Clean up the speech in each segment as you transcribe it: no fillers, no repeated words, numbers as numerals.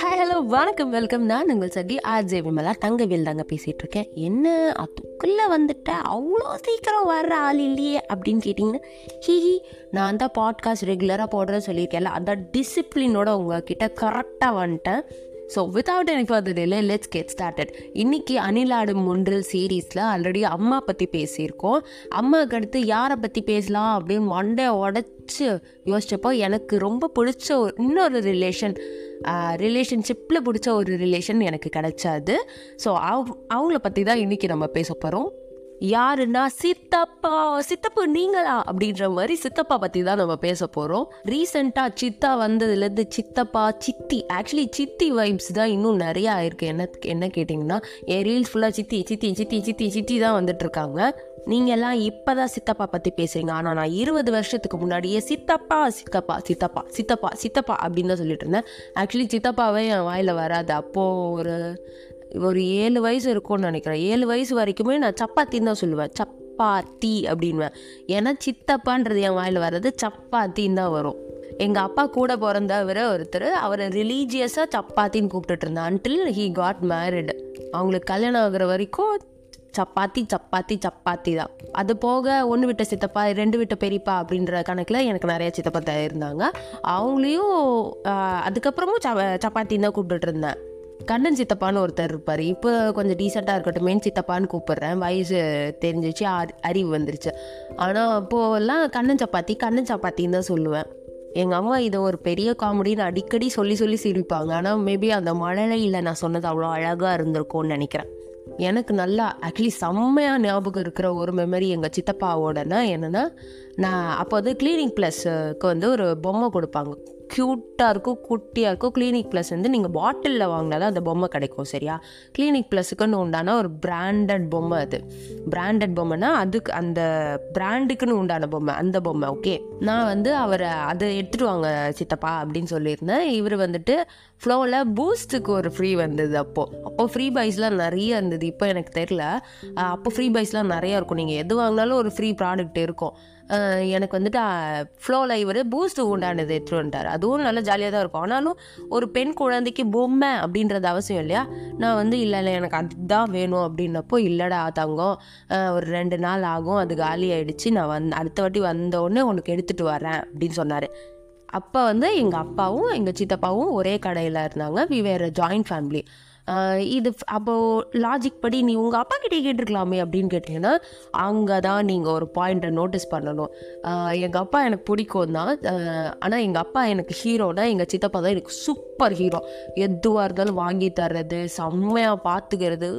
Hi hello வணக்கம் welcome. நான் உங்கள் சகி RJ விமலா தங்கவேல் தாங்க பேசிகிட்டு இருக்கேன். என்ன அதுக்குள்ளே வந்துட்டேன், அவ்வளோ சீக்கிரம் வர்ற ஆள் இல்லையே அப்படின்னு கேட்டிங்கன்னா, ஹிஹி நான் தான் பாட்காஸ்ட் ரெகுலராக போடுறேன்னு சொல்லியிருக்கேன்ல, அதான் டிசிப்ளினோட உங்ககிட்ட கரெக்டாக வந்துட்டேன். So without any further delay let's get started. இன்றைக்கி அனிலாடும் முன்றில் சீரீஸில் ஆல்ரெடி அம்மா பற்றி பேசியிருக்கோம். அம்மாவுக்கு அடுத்து யாரை பற்றி பேசலாம் அப்படின்னு மண்டை உடச்சி யோசித்தப்போ எனக்கு ரொம்ப பிடிச்ச ஒரு இன்னொரு ரிலேஷன்ஷிப்பில் பிடிச்ச ஒரு ரிலேஷன் எனக்கு கிடைச்சாது. ஸோ அவங்கள பற்றி தான் இன்றைக்கி நம்ம பேச போகிறோம். யாருன்னா சித்தப்பு நீங்களா அப்படின்ற மாதிரி சித்தப்பா பற்றி தான் நம்ம பேச போகிறோம். ரீசெண்டாக சித்தா வந்ததுலேருந்து சித்தப்பா சித்தி ஆக்சுவலி சித்தி வைப்ஸ் தான் இன்னும் நிறையா ஆயிருக்கு. என்ன கேட்டிங்கன்னா, என் ரீல்ஸ் ஃபுல்லாக சித்தி சித்தி சித்தி சித்தி சித்தி தான் வந்துட்டுருக்காங்க. நீங்கள்லாம் இப்போ தான் சித்தப்பா பற்றி பேசுகிறீங்க, ஆனால் நான் 20 வருஷத்துக்கு முன்னாடியே சித்தப்பா சித்தப்பா சித்தப்பா சித்தப்பா சித்தப்பா அப்படின்னு தான் சொல்லிட்டு இருந்தேன். ஆக்சுவலி சித்தப்பாவே என் வாயில் வராது. அப்போது ஒரு 7 வயசு இருக்கும்னு நினைக்கிறேன். 7 வயசு வரைக்குமே நான் சப்பாத்தின்னு தான் சொல்லுவேன், சப்பாத்தி அப்படின்வேன். ஏன்னா சித்தப்பான்றது என் வாயில் வர்றது சப்பாத்தின்னு தான் வரும். எங்கள் அப்பா கூட பிறந்தவரை ஒருத்தர் அவரை ரிலீஜியஸாக சப்பாத்தின்னு கூப்பிட்டுட்டு இருந்தான். Until he got married. அவங்களுக்கு கல்யாணம் ஆகிற வரைக்கும் சப்பாத்தி சப்பாத்தி சப்பாத்தி தான். அது போக 1 வீட்ட சித்தப்பா 2 வீட்ட பெரியப்பா அப்படின்ற கணக்கில் எனக்கு நிறையா சித்தப்பா தான் இருந்தாங்க. அவங்களையும் அதுக்கப்புறமும் சப்பாத்தின்னு தான் கூப்பிட்டுட்டு இருந்தேன். கண்ணன் சித்தப்பான்னு ஒருத்தர் இருப்பார். இப்போ கொஞ்சம் டீசெண்டாக இருக்கட்டும் மெயின் சித்தப்பான்னு கூப்பிட்றேன். வயசு தெரிஞ்சிச்சு, அறிவு வந்துருச்சு. ஆனால் அப்போலாம் கண்ணன் சப்பாத்தின்னு தான் சொல்லுவேன். எங்கள் அம்மா இதை ஒரு பெரிய காமெடின்னு அடிக்கடி சொல்லி சிரிப்பாங்க. ஆனால் மேபி அந்த மழலையில் நான் சொன்னது அவ்வளோ அழகாக இருந்திருக்கும்னு நினைக்கிறேன். எனக்கு நல்லா ஆக்சுவலி செம்மையாக ஞாபகம் இருக்கிற ஒரு மெமரி எங்கள் சித்தப்பாவோடனா என்னென்னா, நான் அப்போ வந்து கிளீனிக் ப்ளஸ்க்கு வந்து ஒரு பொம்மை கொடுப்பாங்க. க்யூட்டாக இருக்கும், குட்டியாக இருக்கும். கிளீனிக் ப்ளஸ் வந்து நீங்கள் பாட்டிலில் வாங்கினா தான் அந்த பொம்மை கிடைக்கும், சரியா? கிளீனிக் ப்ளஸுக்குன்னு உண்டான ஒரு பிராண்டட் பொம்மை. அது பிராண்டட் பொம்மைனா அதுக்கு அந்த பிராண்டுக்குன்னு உண்டான பொம்மை, அந்த பொம்மை. ஓகே, நான் வந்து அவரை அதை எடுத்துகிட்டு வாங்க சித்தப்பா அப்படின்னு சொல்லியிருந்தேன். இவர் வந்துட்டு ஃப்ளோவில் பூஸ்ட்டுக்கு ஒரு ஃப்ரீ வந்தது. அப்போது ஃப்ரீ பைஸ்லாம் நிறைய இருந்தது. இப்போ எனக்கு தெரியல, அப்போ ஃப்ரீ பைஸ்லாம் நிறையா இருக்கும். நீங்கள் எது வாங்கினாலும் ஒரு ஃப்ரீ ப்ராடக்ட் இருக்கும். எனக்கு வந்துட்டு ஃப்ளோவில் இவர் பூஸ்ட்டு உண்டானது எடுத்துகிட்டு வந்துட்டார். அதுவும் நல்லா ஜாலியாக தான் இருக்கும். ஆனாலும் ஒரு பெண் குழந்தைக்கு பொம்மை அப்படின்றது அவசியம் இல்லையா? நான் வந்து இல்லை எனக்கு அதுதான் வேணும் அப்படின்னப்போ, இல்லைடா தங்கம் ஒரு 2 நாள் ஆகும், அது காலி ஆகிடுச்சு, நான் அடுத்த வாட்டி வந்தோடனே உனக்கு எடுத்துகிட்டு வரேன் அப்படின்னு சொன்னார். அப்போ வந்து எங்கள் அப்பாவும் எங்கள் சித்தப்பாவும் ஒரே கடையில் இருந்தாங்க. We were joint family. இது அப்போது லாஜிக் படி நீ உங்கள் அப்பா கிட்டே கேட்டிருக்கலாமே அப்படின்னு கேட்டிங்கன்னா, அங்கே தான் நீங்கள் ஒரு பாயிண்ட்டை நோட்டீஸ் பண்ணணும். எங்கள் அப்பா எனக்கு பிடிக்கும் தான், ஆனால் எங்கள் அப்பா எனக்கு ஹீரோனா எங்கள் சித்தப்பா தான் எனக்கு சூப்பர் ஹீரோ. எதுவாக இருந்தாலும் வாங்கி தர்றது, செம்மையாக பார்த்துக்கிறது.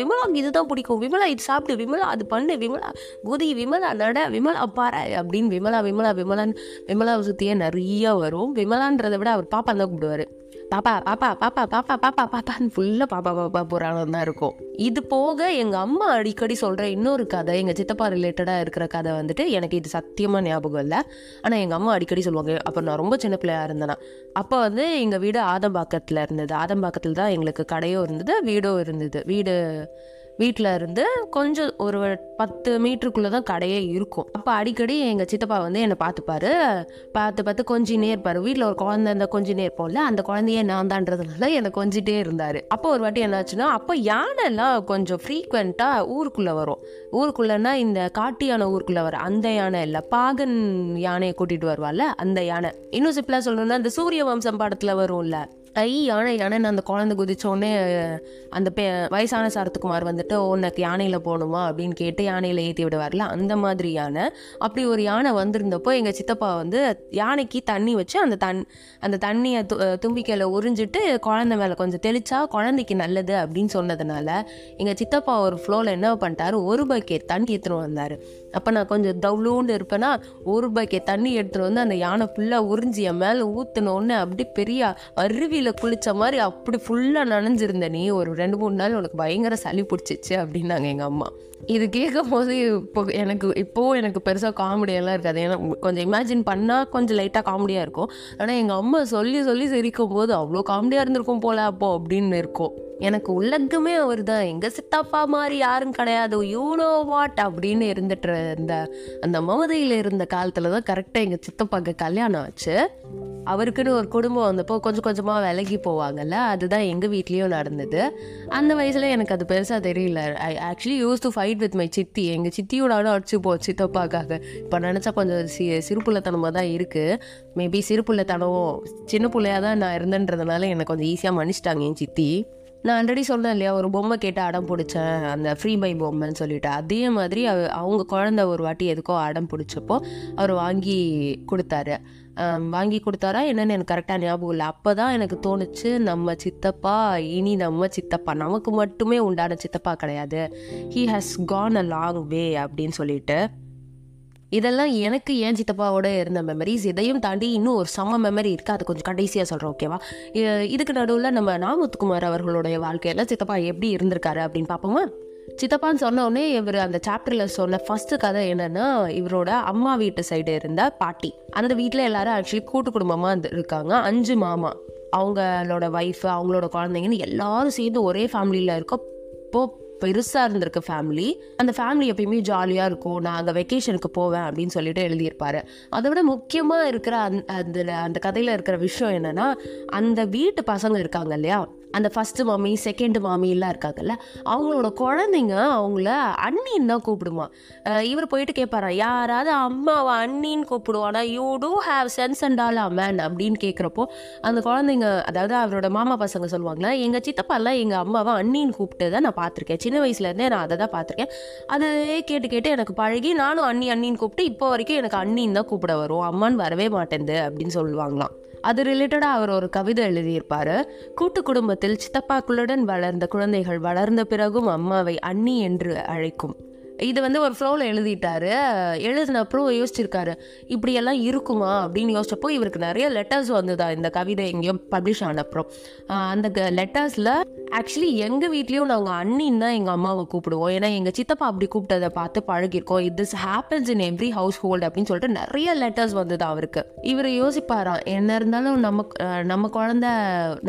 விமலா இது தான் பிடிக்கும், விமலா இது சாப்பிடு, விமலா அது பண்ணு, விமலா குதி, விமலா நட, விமலா பாரு அப்படின்னு விமலா விமலா விமலான்னு விமலாவை சுற்றியே நிறையா வரும். விமலான்றதை விட அவர் பாப்பான்னு தான் கூப்பிடுவார். பாப்பா பாப்பா பாப்பா பாப்பா பாப்பா பாப்பான்னு ஃபுல்லாக பாப்பா பாப்பா புராணம் தான் இருக்கும். இது போக எங்கள் அம்மா அடிக்கடி சொல்கிற இன்னொரு கதை, எங்கள் சித்தப்பா ரிலேட்டடாக இருக்கிற கதை வந்துட்டு, எனக்கு இது சத்தியமாக ஞாபகம் இல்லை, ஆனால் எங்கள் அம்மா அடிக்கடி சொல்லுவாங்க. அப்போ நான் ரொம்ப சின்ன பிள்ளையாக இருந்தேன்னா, அப்போ வந்து எங்கள் வீடு ஆதம்பாக்கத்தில் இருந்தது. ஆதம்பாக்கத்தில் தான் எங்களுக்கு கடையும் இருந்தது, வீடும் இருந்தது. வீட்டில் இருந்து கொஞ்சம் ஒரு 10 மீட்டருக்குள்ளே தான் கடையே இருக்கும். அப்போ அடிக்கடி எங்கள் சித்தப்பா வந்து என்னை பார்த்து கொஞ்சினே இருப்பார். வீட்டில் ஒரு குழந்தை அந்த கொஞ்சினே இருப்போம்ல, அந்த குழந்தையே நான் தான்றதுனால என்னை கொஞ்சிட்டே இருந்தார். அப்போ ஒரு வாட்டி என்னாச்சுன்னா, அப்போ யானைலாம் கொஞ்சம் ஃப்ரீக்வெண்ட்டாக ஊருக்குள்ளே வரும். ஊருக்குள்ளேன்னா இந்த காட்டு யானை ஊருக்குள்ளே வர அந்த யானை இல்லை, பாகன் யானையை கூட்டிகிட்டு வருவாள்ல அந்த யானை. இன்னும் சிப்பிளாக சொல்லணும்னா, இந்த சூரிய வம்சம் படத்தில் வரும்ல, யானை யானைன்னு அந்த குழந்தை குதிச்சோடனே அந்த வயசான சரத்துக்குமார் வந்துட்டு உனக்கு யானையில் போகணுமா அப்படின்னு கேட்டு யானையில் ஏற்றி விடுவார்ல, அந்த மாதிரி யானை. அப்படி ஒரு யானை வந்திருந்தப்போ எங்கள் சித்தப்பா வந்து யானைக்கு தண்ணி வச்சு அந்த தண்ணியை தும்பிக்கையில் உறிஞ்சிட்டு குழந்தை மேலே கொஞ்சம் தெளிச்சா குழந்தைக்கு நல்லது அப்படின்னு சொன்னதுனால எங்கள் சித்தப்பா ஒரு ஃப்ளோவில் என்ன பண்ணிட்டார், 1 பக்கெட் தண்ணி எடுத்துகிட்டு வந்தார். அப்போ நான் கொஞ்சம் தவுளூன்னு இருப்பேன்னா, 1 பக்கெட் தண்ணி எடுத்துகிட்டு வந்து அந்த யானை ஃபுல்லாக உறிஞ்சிய மேலே ஊற்றினோன்னு அப்படி பெரிய அருவி குளிச்ச மாதிரி அப்படி ஃபுல்லாக நனைஞ்சிருந்த நீ ஒரு 2-3 நாள் உனக்கு பயங்கர சளி பிடிச்சிச்சு அப்படின்னாங்க எங்கள் அம்மா. இது கேட்கும் போது இப்போ இப்போது எனக்கு பெருசாக காமெடியெல்லாம் இருக்காது, ஏன்னா கொஞ்சம் இமேஜின் பண்ணால் கொஞ்சம் லைட்டாக காமெடியாக இருக்கும். ஆனால் எங்கள் அம்மா சொல்லி சொல்லி சிரிக்கும் போது அவ்வளோ காமெடியாக இருந்திருக்கும் போல அப்போ அப்படின்னு இருக்கும். எனக்கு உலகமே அவர் தான், எங்கள் சித்தப்பா மாதிரி யாரும் கிடையாது, யூனோ வாட் அப்படின்னு இருந்துட்டு இருந்த அந்த மமதையில் இருந்த காலத்தில் தான் கரெக்டாக எங்கள் சித்தப்பாக்கு கல்யாணம் ஆச்சு. அவருக்குன்னு ஒரு குடும்பம் வந்தப்போ கொஞ்சம் கொஞ்சமாக விலகி போவாங்கல்ல, அதுதான் எங்கள் வீட்லேயும் நடந்தது. அந்த வயசில் எனக்கு அது பெருசாக தெரியல. I actually use to fight with my சித்தி. எங்கள் சித்தியோட அடிச்சுப்போ சித்தப்பாக்காக. இப்போ நினச்சா கொஞ்சம் சிறுபுள்ளத்தனமாக தான் இருக்குது. மேபி சிறுபுள்ளத்தனம் சின்ன பிள்ளையாக தான் நான் இருந்தேன்றதுனால எனக்கு கொஞ்சம் ஈஸியாக மன்னிச்சிட்டாங்க என் சித்தி. நான் ஆல்ரெடி சொன்னேன் இல்லையா, ஒரு பொம்மை கேட்டு அடம் பிடிச்சேன், அந்த ஃப்ரீ பை பொம்மைன்னு சொல்லிட்டு. அதே மாதிரி அவங்க குழந்தை ஒரு வாட்டி எதுக்கோ அடம் பிடிச்சப்போ அவர் வாங்கி கொடுத்தாரா என்னென்னு எனக்கு கரெக்டாக ஞாபகம் இல்லை. அப்போ தான் எனக்கு தோணுச்சு, நம்ம சித்தப்பா இனி நமக்கு மட்டுமே உண்டான சித்தப்பா கிடையாது, he has gone a long way அப்படின்னு சொல்லிட்டு. இதெல்லாம் எனக்கு ஏன் சித்தப்பாவோட இருந்த மெமரிஸ். இதையும் தாண்டி இன்னும் ஒரு சம மெமரி இருக்குது, அது கொஞ்சம் கடைசியாக சொல்கிறேன், ஓகேவா? இதுக்கு நடுவில் நம்ம நாமுத்துக்குமார் அவர்களுடைய வாழ்க்கையில் சித்தப்பா எப்படி இருந்திருக்காரு அப்படின்னு பார்ப்போமா. சித்தப்பான்னு சொன்னோடனே இவர் அந்த சாப்டரில் சொன்ன ஃபஸ்ட்டு கதை என்னென்னா, இவரோட அம்மா வீட்டு சைடு இருந்த பாட்டி, அந்த வீட்டில் எல்லாரும் ஆக்சுவலி கூட்டு குடும்பமாக இருக்காங்க. 5 மாமா, அவங்களோட ஒய்ஃபு, அவங்களோட குழந்தைங்கன்னு எல்லாரும் சேர்ந்து ஒரே ஃபேமிலியில் இருக்கோம். இப்போது பெருசாக இருந்திருக்கு ஃபேமிலி. அந்த ஃபேமிலி எப்பயுமே ஜாலியாக இருக்கும். நான் அங்கே வெக்கேஷனுக்கு போவேன் அப்படின்னு சொல்லிட்டு எழுதியிருப்பாரு. அதை விட முக்கியமாக இருக்கிற அந்த கதையில் இருக்கிற விஷயம் என்னென்னா, அந்த வீட்டு பசங்க இருக்காங்க இல்லையா, அந்த ஃபஸ்ட்டு மாமி செகண்ட் மாமிலாம் இருக்காங்கல்ல, அவங்களோட குழந்தைங்க அவங்கள அண்ணின்னு தான் கூப்பிடுமா. இவர் போயிட்டு கேட்பாராம், யாராவது அம்மாவை அண்ணின்னு கூப்பிடுவானா, you too have sense and all a man அப்படின்னு கேட்குறப்போ அந்த குழந்தைங்க, அதாவது அவரோட மாமா பசங்க சொல்லுவாங்களே, எங்கள் சித்தப்பாலாம் எங்கள் அம்மாவை அண்ணின்னு கூப்பிட்டு தான் நான் பார்த்துருக்கேன், சின்ன வயசுலேருந்தே நான் அதை தான் பார்த்துருக்கேன், அதையே கேட்டு கேட்டு எனக்கு பழகி நானும் அண்ணின்னு கூப்பிட்டு இப்போ வரைக்கும் எனக்கு அண்ணின்னு தான் கூப்பிட வரும், அம்மான்னு வரவே மாட்டேங்குது அப்படின்னு சொல்லுவாங்களாம். அது ரிலேட்டடாக அவர் ஒரு கவிதை எழுதியிருப்பார். கூட்டு குடும்பத்தில் சித்தப்பாக்களுடன் வளர்ந்த குழந்தைகள் வளர்ந்த பிறகும் அம்மாவை அண்ணி என்று அழைக்கும். இது ஒரு ஃப்ளோவில் எழுதிட்டாரு. எழுதினப்புறம் யோசிச்சிருக்காரு, இப்படியெல்லாம் இருக்குமா அப்படின்னு யோசிச்சப்போ இவருக்கு நிறைய லெட்டர்ஸ் வந்துதான் இந்த கவிதை எங்கேயும் பப்ளிஷ் ஆனப்புறம். அந்த லெட்டர்ஸில் ஆக்சுவலி எங்கள் வீட்லேயும் நாங்கள் அண்ணின்னு தான் எங்கள் அம்மாவை கூப்பிடுவோம், ஏன்னா எங்கள் சித்தப்பா அப்படி கூப்பிட்டதை பார்த்து பழகிருக்கோம், this happens in every household அப்படின்னு சொல்லிட்டு நிறைய லெட்டர்ஸ் வந்துதான் அவருக்கு. இவர் யோசிப்பாராம், என்ன இருந்தாலும் நம்ம குழந்தை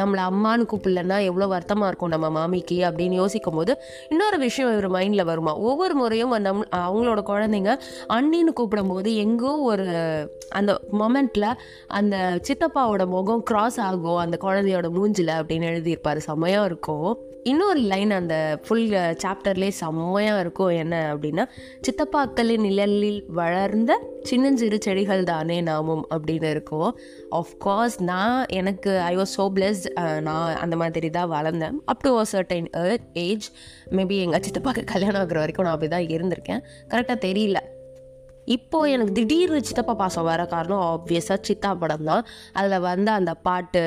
நம்மளை அம்மானு கூப்பிடலன்னா எவ்வளோ வருத்தமாக இருக்கும் நம்ம மாமிக்கு அப்படின்னு யோசிக்கும் போது இன்னொரு விஷயம் இவர் மைண்டில் வருமா, ஒவ்வொரு முறையும் அவங்களோட குழந்தைங்க அண்ணின்னு கூப்பிடும் போது எங்கோ ஒரு அந்த மொமெண்ட்ல அந்த சித்தப்பாவோட முகம் கிராஸ் ஆகும் அந்த குழந்தையோட மூஞ்சில அப்படின்னு எழுதியிருப்பாரு. செம்மையா இருக்கும். இன்னொரு லைன் அந்த ஃபுல் சாப்டர்லேயே செம்மையாக இருக்கும். என்ன அப்படின்னா, சித்தப்பாக்களின் நிழலில் வளர்ந்த சின்னஞ்சிறு செடிகள் தானே நாமும் அப்படின்னு இருக்கும். Of course I was so blessed, நான் அந்த மாதிரி தான் வளர்ந்தேன் up to a certain age. Maybe எங்கள் சித்தப்பாக்கு கல்யாணம் ஆகிற வரைக்கும் நான் அப்படி தான் இருந்திருக்கேன், கரெக்டாக தெரியல. இப்போது எனக்கு திடீர்னு சித்தப்பா பாசம் வர காரணம் ஆப்வியஸாக சித்தா படம் தான். அதில் அந்த பாட்டு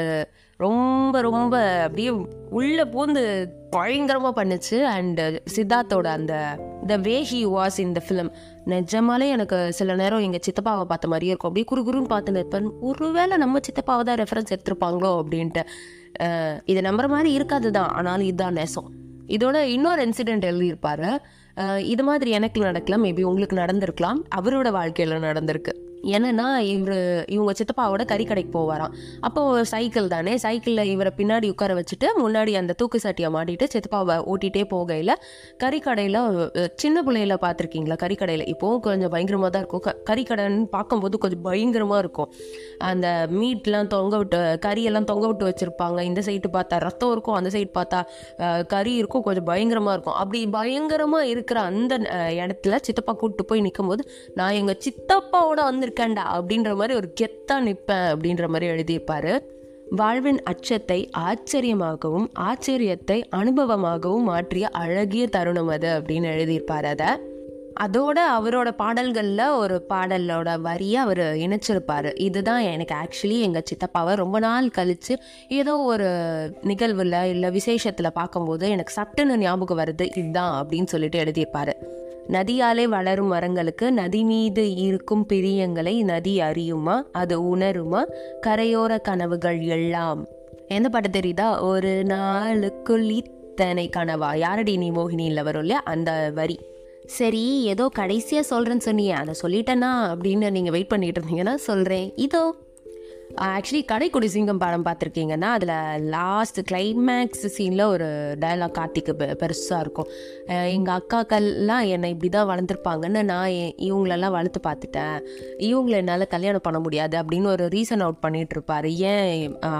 ரொம்ப ரொம்ப அப்படியே உள்ளே பூந்து பயங்கரமாக பண்ணுச்சு. அண்ட் சித்தார்த்தோட அந்த the way he was in the film நிஜமாலே எனக்கு சில நேரம் எங்கள் சித்தப்பாவை பார்த்த மாதிரியே இருக்கும். அப்படியே குறுகுறுன்னு பார்த்து நிற்பேன், ஒருவேளை நம்ம சித்தப்பாவை தான் ரெஃபரன்ஸ் எடுத்திருப்பாங்களோ அப்படின்ட்டு. இதை நம்புற மாதிரி இருக்காது தான், ஆனாலும் இதுதான் நேசம். இதோட இன்னொரு இன்சிடெண்ட் எழுதியிருப்பாரு. இது மாதிரி எனக்கு நடக்கல, மேபி உங்களுக்கு நடந்திருக்கலாம், அவரோட வாழ்க்கையில் நடந்திருக்கு. என்னன்னா, இவங்க சித்தப்பாவோட கறிக்கடைக்கு போவாராம். அப்போ சைக்கிள் தானே, சைக்கிளில் இவரை பின்னாடி உட்கார வச்சுட்டு முன்னாடி அந்த தூக்கு சாட்டியை மாட்டிட்டு சித்தப்பாவை ஓட்டிகிட்டே போகையில் கறிக்கடையில், சின்ன பிள்ளையில பார்த்துருக்கீங்களா கறிக்கடையில், இப்போவும் கொஞ்சம் பயங்கரமாக தான் இருக்கும். கறிக்கடைன்னு பார்க்கும்போது கொஞ்சம் பயங்கரமாக இருக்கும். அந்த மீட்லாம் கறியெல்லாம் தொங்க விட்டு வச்சுருப்பாங்க. இந்த சைடு பார்த்தா ரத்தம் இருக்கும், அந்த சைடு பார்த்தா கறி இருக்கும், கொஞ்சம் பயங்கரமாக இருக்கும். அப்படி பயங்கரமாக இருக்கிற அந்த இடத்துல சித்தப்பா கூப்பிட்டு போய் நிற்கும் போது நான் எங்கள் சித்தப்பாவோட வந்திருக்கேன் அப்படின்ற மாதிரி ஒரு கெத்தா நிற்பேன் அப்படின்ற மாதிரி எழுதியிருப்பாரு. வாழ்வின் அச்சத்தை ஆச்சரியமாகவும் ஆச்சரியத்தை அனுபவமாகவும் மாற்றிய அழகிய தருணம் அது அப்படின்னு எழுதியிருப்பாரு. அதோட அவரோட பாடல்களில் ஒரு பாடலோட வரியை அவர் இணைச்சிருப்பார். இதுதான் எனக்கு ஆக்சுவலி எங்கள் சித்தப்பாவை ரொம்ப நாள் கழித்து ஏதோ ஒரு நிகழ்வில் இல்லை விசேஷத்தில் பார்க்கும்போது எனக்கு சட்டுன்னு ஞாபகம் வருது இதுதான் அப்படின்னு சொல்லிட்டு எழுதியிருப்பார். நதியாலே வளரும் மரங்களுக்கு நதி மீது இருக்கும் பிரியங்களை நதி அறியுமா, அது உணருமா, கரையோர கனவுகள் எல்லாம். எந்த பாட்டு தெரியுதா, ஒரு நாளுக்குள் இத்தனை கனவா, யாரடி நீ மோகினியில் வரும் இல்லையா, அந்த வரி. சரி ஏதோ கடைசியாக சொல்கிறேன்னு சொன்னியே அதை சொல்லிட்டேன்னா அப்படின்னு நீங்கள் வெயிட் பண்ணிகிட்டு இருந்தீங்கன்னா சொல்கிறேன். இதோ ஆக்சுவலி கடைக்குடி சிங்கம் படம் பார்த்துருக்கீங்கன்னா அதில் லாஸ்ட் கிளைமேக்ஸ் சீனில் ஒரு டயலாக் கார்த்திக்கு பெருசாக இருக்கும். எங்கள் அக்காக்கள்லாம் என்னை இப்படி தான் வளர்ந்துருப்பாங்கன்னு நான் இவங்களெல்லாம் வளர்த்து பார்த்துட்டேன், இவங்களை என்னால் கல்யாணம் பண்ண முடியாது அப்படின்னு ஒரு ரீசன் அவுட் பண்ணிகிட்ருப்பார், ஏன்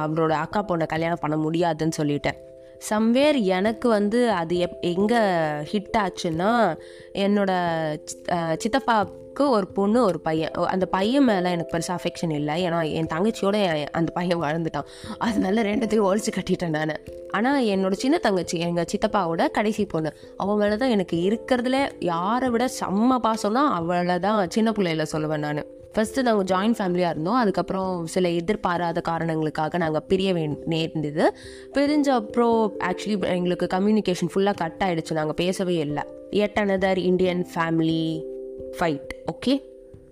அவரோட அக்கா பொண்ணை கல்யாணம் பண்ண முடியாதுன்னு சொல்லிட்டேன். சம்வேர் எனக்கு வந்து அது எங்கே ஹிட் ஆச்சுன்னா, என்னோடய சித்தப்பாவுக்கு ஒரு பொண்ணு ஒரு பையன், அந்த பையன் மேலே எனக்கு பெருசாக அஃபெக்ஷன் இல்லை, ஏன்னா என் தங்கச்சியோடு அந்த பையன் வளர்ந்துட்டான், அதனால ரெண்டுத்தையும் ஒழிச்சு கட்டிட்டேன் நான். ஆனால் என்னோடய சின்ன தங்கச்சி எங்கள் சித்தப்பாவோட கடைசி பொண்ணு, அவன் மேலே தான் எனக்கு இருக்கிறதுல யாரை விட செம்ம பாசம்னா அவளை தான் சின்ன பிள்ளையில சொல்லுவேன் நான். ஃபஸ்ட்டு நாங்கள் ஜாயின்ட் ஃபேமிலியாக இருந்தோம், அதுக்கப்புறம் சில எதிர்பாராத காரணங்களுக்காக நாங்கள் பிரிய நேர்ந்தது. பிரிஞ்ச அப்புறம் ஆக்சுவலி எங்களுக்கு கம்யூனிகேஷன் ஃபுல்லாக கட் ஆகிடுச்சு, நாங்கள் பேசவே இல்லை. Yet another Indian family fight. Okay,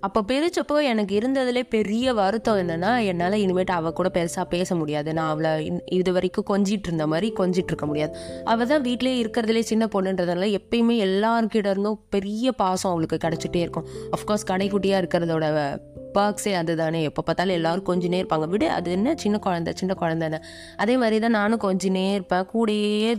அப்போ பிரிச்சப்போ எனக்கு இருந்ததுல பெரிய வருத்தம் என்னென்னா, என்னால் இனிமேட்டு அவள் கூட பெருசாக பேச முடியாது, நான் அவளை இது வரைக்கும் கொஞ்சிட்டு இருந்த மாதிரி கொஞ்சிட்டு இருக்க முடியாது. அவள் தான் வீட்டிலே இருக்கிறதுலே சின்ன பொண்ணுன்றதுனால எப்பயுமே எல்லாருக்கிட்ட இருந்தும் பெரிய பாசம் அவளுக்கு கிடச்சிட்டே இருக்கும். அஃப்கோர்ஸ் கடைக்குட்டியாக இருக்கிறதோட பர்க்ஸே அது தானே, எப்போ பார்த்தாலும் எல்லோரும் கொஞ்சினே இருப்பாங்க, விட அது என்ன சின்ன குழந்தை. அதே மாதிரி தான் நானும் கொஞ்சினே இருப்பேன், கூடையே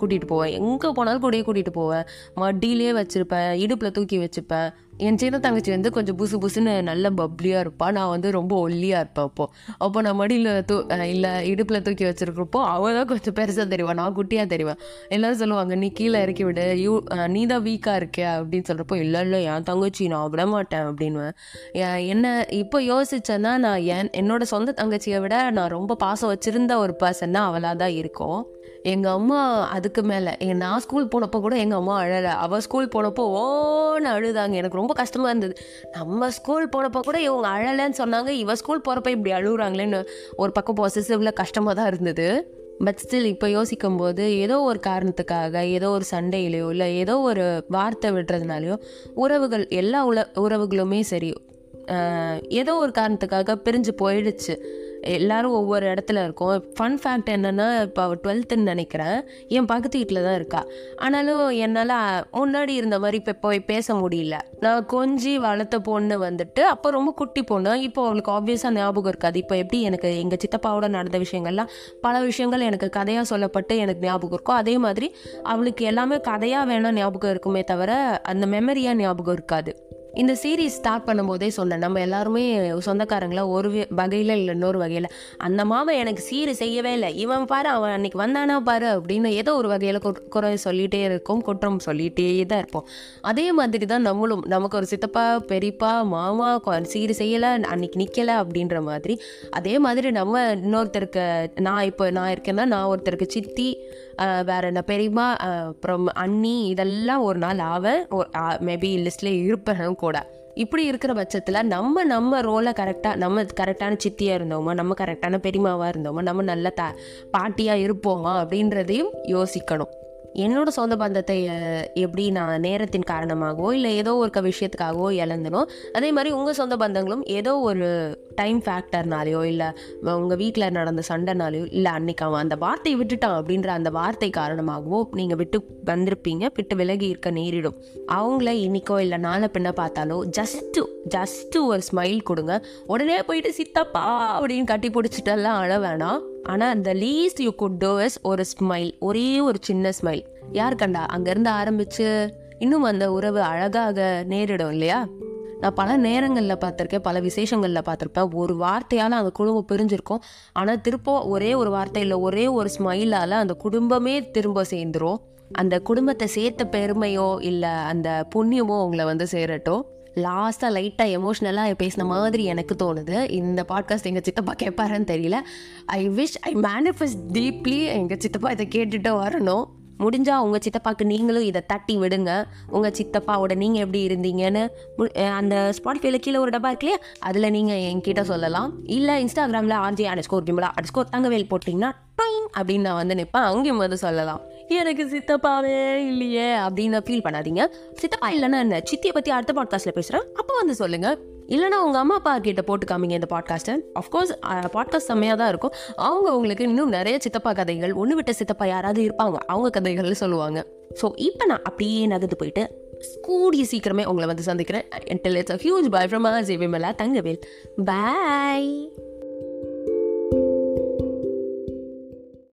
கூட்டிகிட்டு போவேன், எங்கே போனாலும் கூடையே கூட்டிகிட்டு போவேன், மடியிலே வச்சுருப்பேன், இடுப்பில் தூக்கி வச்சுப்பேன். என் சின்ன தங்கச்சி வந்து கொஞ்சம் புசு புசுன்னு நல்ல பப்ளியாக இருப்பாள், நான் வந்து ரொம்ப ஒல்லியாக இருப்பேன். அப்போ நான் மடியில் இடுப்பில் தூக்கி வச்சுருக்கிறப்போ அவள் தான் கொஞ்சம் பெருசாக தெரிவேன், நான் குட்டியாக தெரிவேன். எல்லோரும் சொல்லுவாங்க நீ கீழே இறக்கி விட, நீ தான் வீக்காக இருக்கியா அப்படின்னு சொல்கிறப்போ இல்லை என் தங்கச்சி நான் விட மாட்டேன் அப்படின்வேன். என்ன இப்போ யோசித்தேன்னா நான் என்னோடய சொந்த தங்கச்சியை விட நான் ரொம்ப பாசம் வச்சுருந்த ஒரு பர்சன்னா அவளாக தான் இருக்கும். எங்கள் அம்மா அதுக்கு மேலே, நான் ஸ்கூல் போனப்போ கூட எங்கள் அம்மா அழலை, அவள் ஸ்கூல் போனப்போ ஓன்னு அழுதாங்க, எனக்கு ரொம்ப கஷ்டமாக இருந்தது. நம்ம ஸ்கூல் போனப்போ கூட இவங்க அழலைன்னு சொன்னாங்க, இவள் ஸ்கூல் போகிறப்ப இப்படி அழுகுறாங்களேன்னு ஒரு பக்கம் பொசசிவில் கஷ்டமாக தான் இருந்தது. பட் ஸ்டில் இப்போ யோசிக்கும் போது ஏதோ ஒரு காரணத்துக்காக, ஏதோ ஒரு சண்டையிலையோ இல்லை ஏதோ ஒரு வார்த்தை விடுறதுனாலையோ உறவுகள், எல்லா உறவுகளுமே சரி, ஏதோ ஒரு காரணத்துக்காக பிரிஞ்சு போயிடுச்சு. எல்லோரும் ஒவ்வொரு இடத்துல இருக்கும். ஃபன் ஃபேக்ட் என்னென்னா, இப்போ அவள் 12th நினைக்கிறேன், என் பக்கத்து வீட்டில் தான் இருக்கா. ஆனாலும் என்னால் முன்னாடி இருந்த மாதிரி இப்போ போய் பேச முடியல. நான் கொஞ்சி வளர்த்த பொண்ணு வந்துட்டு அப்போ ரொம்ப குட்டி பொண்ணு, இப்போ அவளுக்கு ஆப்வியஸாக ஞாபகம் இருக்காது. இப்போ எப்படி எனக்கு எங்கள் சித்தப்பாவோட நடந்த விஷயங்கள்லாம் பல விஷயங்கள் எனக்கு கதையாக சொல்லப்பட்டு எனக்கு ஞாபகம் இருக்கும், அதே மாதிரி அவளுக்கு எல்லாமே கதையாக வேணால் ஞாபகம் இருக்குமே தவிர அந்த மெமரியாக ஞாபகம் இருக்காது. இந்த சீரீஸ் ஸ்டார்ட் பண்ணும்போதே சொன்னேன், நம்ம எல்லாருமே சொந்தக்காரங்களாம் ஒரு வகையில் இல்லை இன்னொரு வகையில். அந்த மாமா எனக்கு சீர் செய்யவே இல்லை, இவன் பாரு அவன் அன்றைக்கி வந்தானா பாரு அப்படின்னு ஏதோ ஒரு வகையில் குறை சொல்லிகிட்டே இருக்கும், குற்றம் சொல்லிகிட்டே தான் இருப்போம். அதே மாதிரி தான் நம்மளும், நமக்கு ஒரு சித்தப்பா பெரியப்பா மாமா சீர் செய்யலை அன்றைக்கி நிற்கலை அப்படின்ற மாதிரி, அதே மாதிரி நம்ம இன்னொருத்தருக்கு, நான் இருக்கேன்னா நான் ஒருத்தருக்கு சித்தி, வேறு என்ன பெரியமா, அப்புறம் அண்ணி, இதெல்லாம் ஒரு நாள் ஆவேன், மேபி லிஸ்ட்லேயே இருப்பேன் கூட. இப்படி இருக்கிற பட்சத்தில் நம்ம ரோலை கரெக்டாக, நம்ம கரெக்டான சித்தியாக இருந்தோமா, நம்ம கரெக்டான பெரியமாவாக இருந்தோமா, நம்ம நல்ல பாட்டியாக இருப்போமா அப்படின்றதையும் யோசிக்கணும். என்னோட சொந்த பந்தத்தை எப்படி நான் நேரத்தின் காரணமாகவோ இல்லை ஏதோ ஒரு விஷயத்துக்காகவோ இழந்தனோ, அதே மாதிரி உங்கள் சொந்த பந்தங்களும் ஏதோ ஒரு டைம் ஃபேக்டர்னாலேயோ இல்லை உங்கள் வீட்டில் நடந்த சண்டைனாலேயோ இல்லை அன்றைக்கி அவன் அந்த வார்த்தையை விட்டுட்டான் அப்படின்ற அந்த வார்த்தை காரணமாகவோ நீங்கள் விட்டு வந்திருப்பீங்க, விட்டு விலகி இருக்க நேரிடும். அவங்கள இன்றைக்கோ இல்லை நாளை பின்ன பார்த்தாலோ ஜஸ்ட்டு ஒரு ஸ்மைல் கொடுங்க, உடனே போயிட்டு சித்தப்பா அப்படின்னு கட்டி பிடிச்சிட்டெல்லாம் அழ வேணாம். ஆனால் அந்த least you could do is ஒரு ஸ்மைல், ஒரே ஒரு சின்ன ஸ்மைல். யார் கண்டா அங்கேருந்து ஆரம்பித்து இன்னும் அந்த உறவு அழகாக நேரிடும் இல்லையா? நான் பல நேரங்களில் பார்த்துருக்கேன், பல விசேஷங்களில் பார்த்துருப்பேன், ஒரு வார்த்தையால் அந்த குடும்பம் பிரிஞ்சிருக்கும், ஆனால் திரும்ப ஒரே ஒரு வார்த்தையில் ஒரே ஒரு ஸ்மைலால் அந்த குடும்பமே திரும்ப சேர்ந்துடும். அந்த குடும்பத்தை சேர்த்த பெருமையோ இல்லை அந்த புண்ணியமோ அவங்கள வந்து சேரட்டும். லாஸ்ட்டாக லைட்டாக எமோஷ்னலாக பேசின மாதிரி எனக்கு தோணுது. இந்த பாட்காஸ்ட் எங்கள் சித்தப்பா கேட்பாருன்னு தெரியல. I wish I manifest deeply எங்கள் சித்தப்பா இதை கேட்டுகிட்டு வரணும். முடிஞ்சால் உங்கள் சித்தப்பாவுக்கு நீங்களும் இதை தட்டி விடுங்க, உங்கள் சித்தப்பாவோட நீங்கள் எப்படி இருந்தீங்கன்னு. அந்த ஸ்பாட்டிஃபைல கீழே ஒரு டப்பா இருக்குல்லையே, அதில் நீங்கள் என்கிட்ட சொல்லலாம், இல்லை இன்ஸ்டாகிராமில் RJ_Vimala_ தங்கவேல் போட்டிங்கன்னா டைம் அப்படின்னு நான் வந்து நிற்பேன், அங்கேயும் வந்து சொல்லலாம். எனக்கு சித்தப்பாவே இல்லையே அப்படின்னு ஃபீல் பண்ணாதீங்க. சித்தப்பா இல்லைன்னா என்ன, சித்தியை பற்றி அடுத்த பாட்காஸ்ட்டில் பேசுகிறேன், அப்போ வந்து சொல்லுங்கள். இல்லைனா உங்கள் அம்மா அப்பா கிட்ட போட்டு காமிங்க இந்த பாட்காஸ்ட்டை. அஃப்கோர்ஸ் பாட்காஸ்ட் செம்மையாக தான் இருக்கும், அவங்க உங்களுக்கு இன்னும் நிறைய சித்தப்பா கதைகள், ஒன்று விட்ட சித்தப்பா யாராவது இருப்பாங்க அவங்க கதைகள் சொல்லுவாங்க. ஸோ இப்போ நான் அப்படியே நகர்ந்து போயிட்டு கூடிய சீக்கிரமே உங்களை வந்து சந்திக்கிறேன். Until it's a huge bye from RJ Vimala Thangavel. Bye.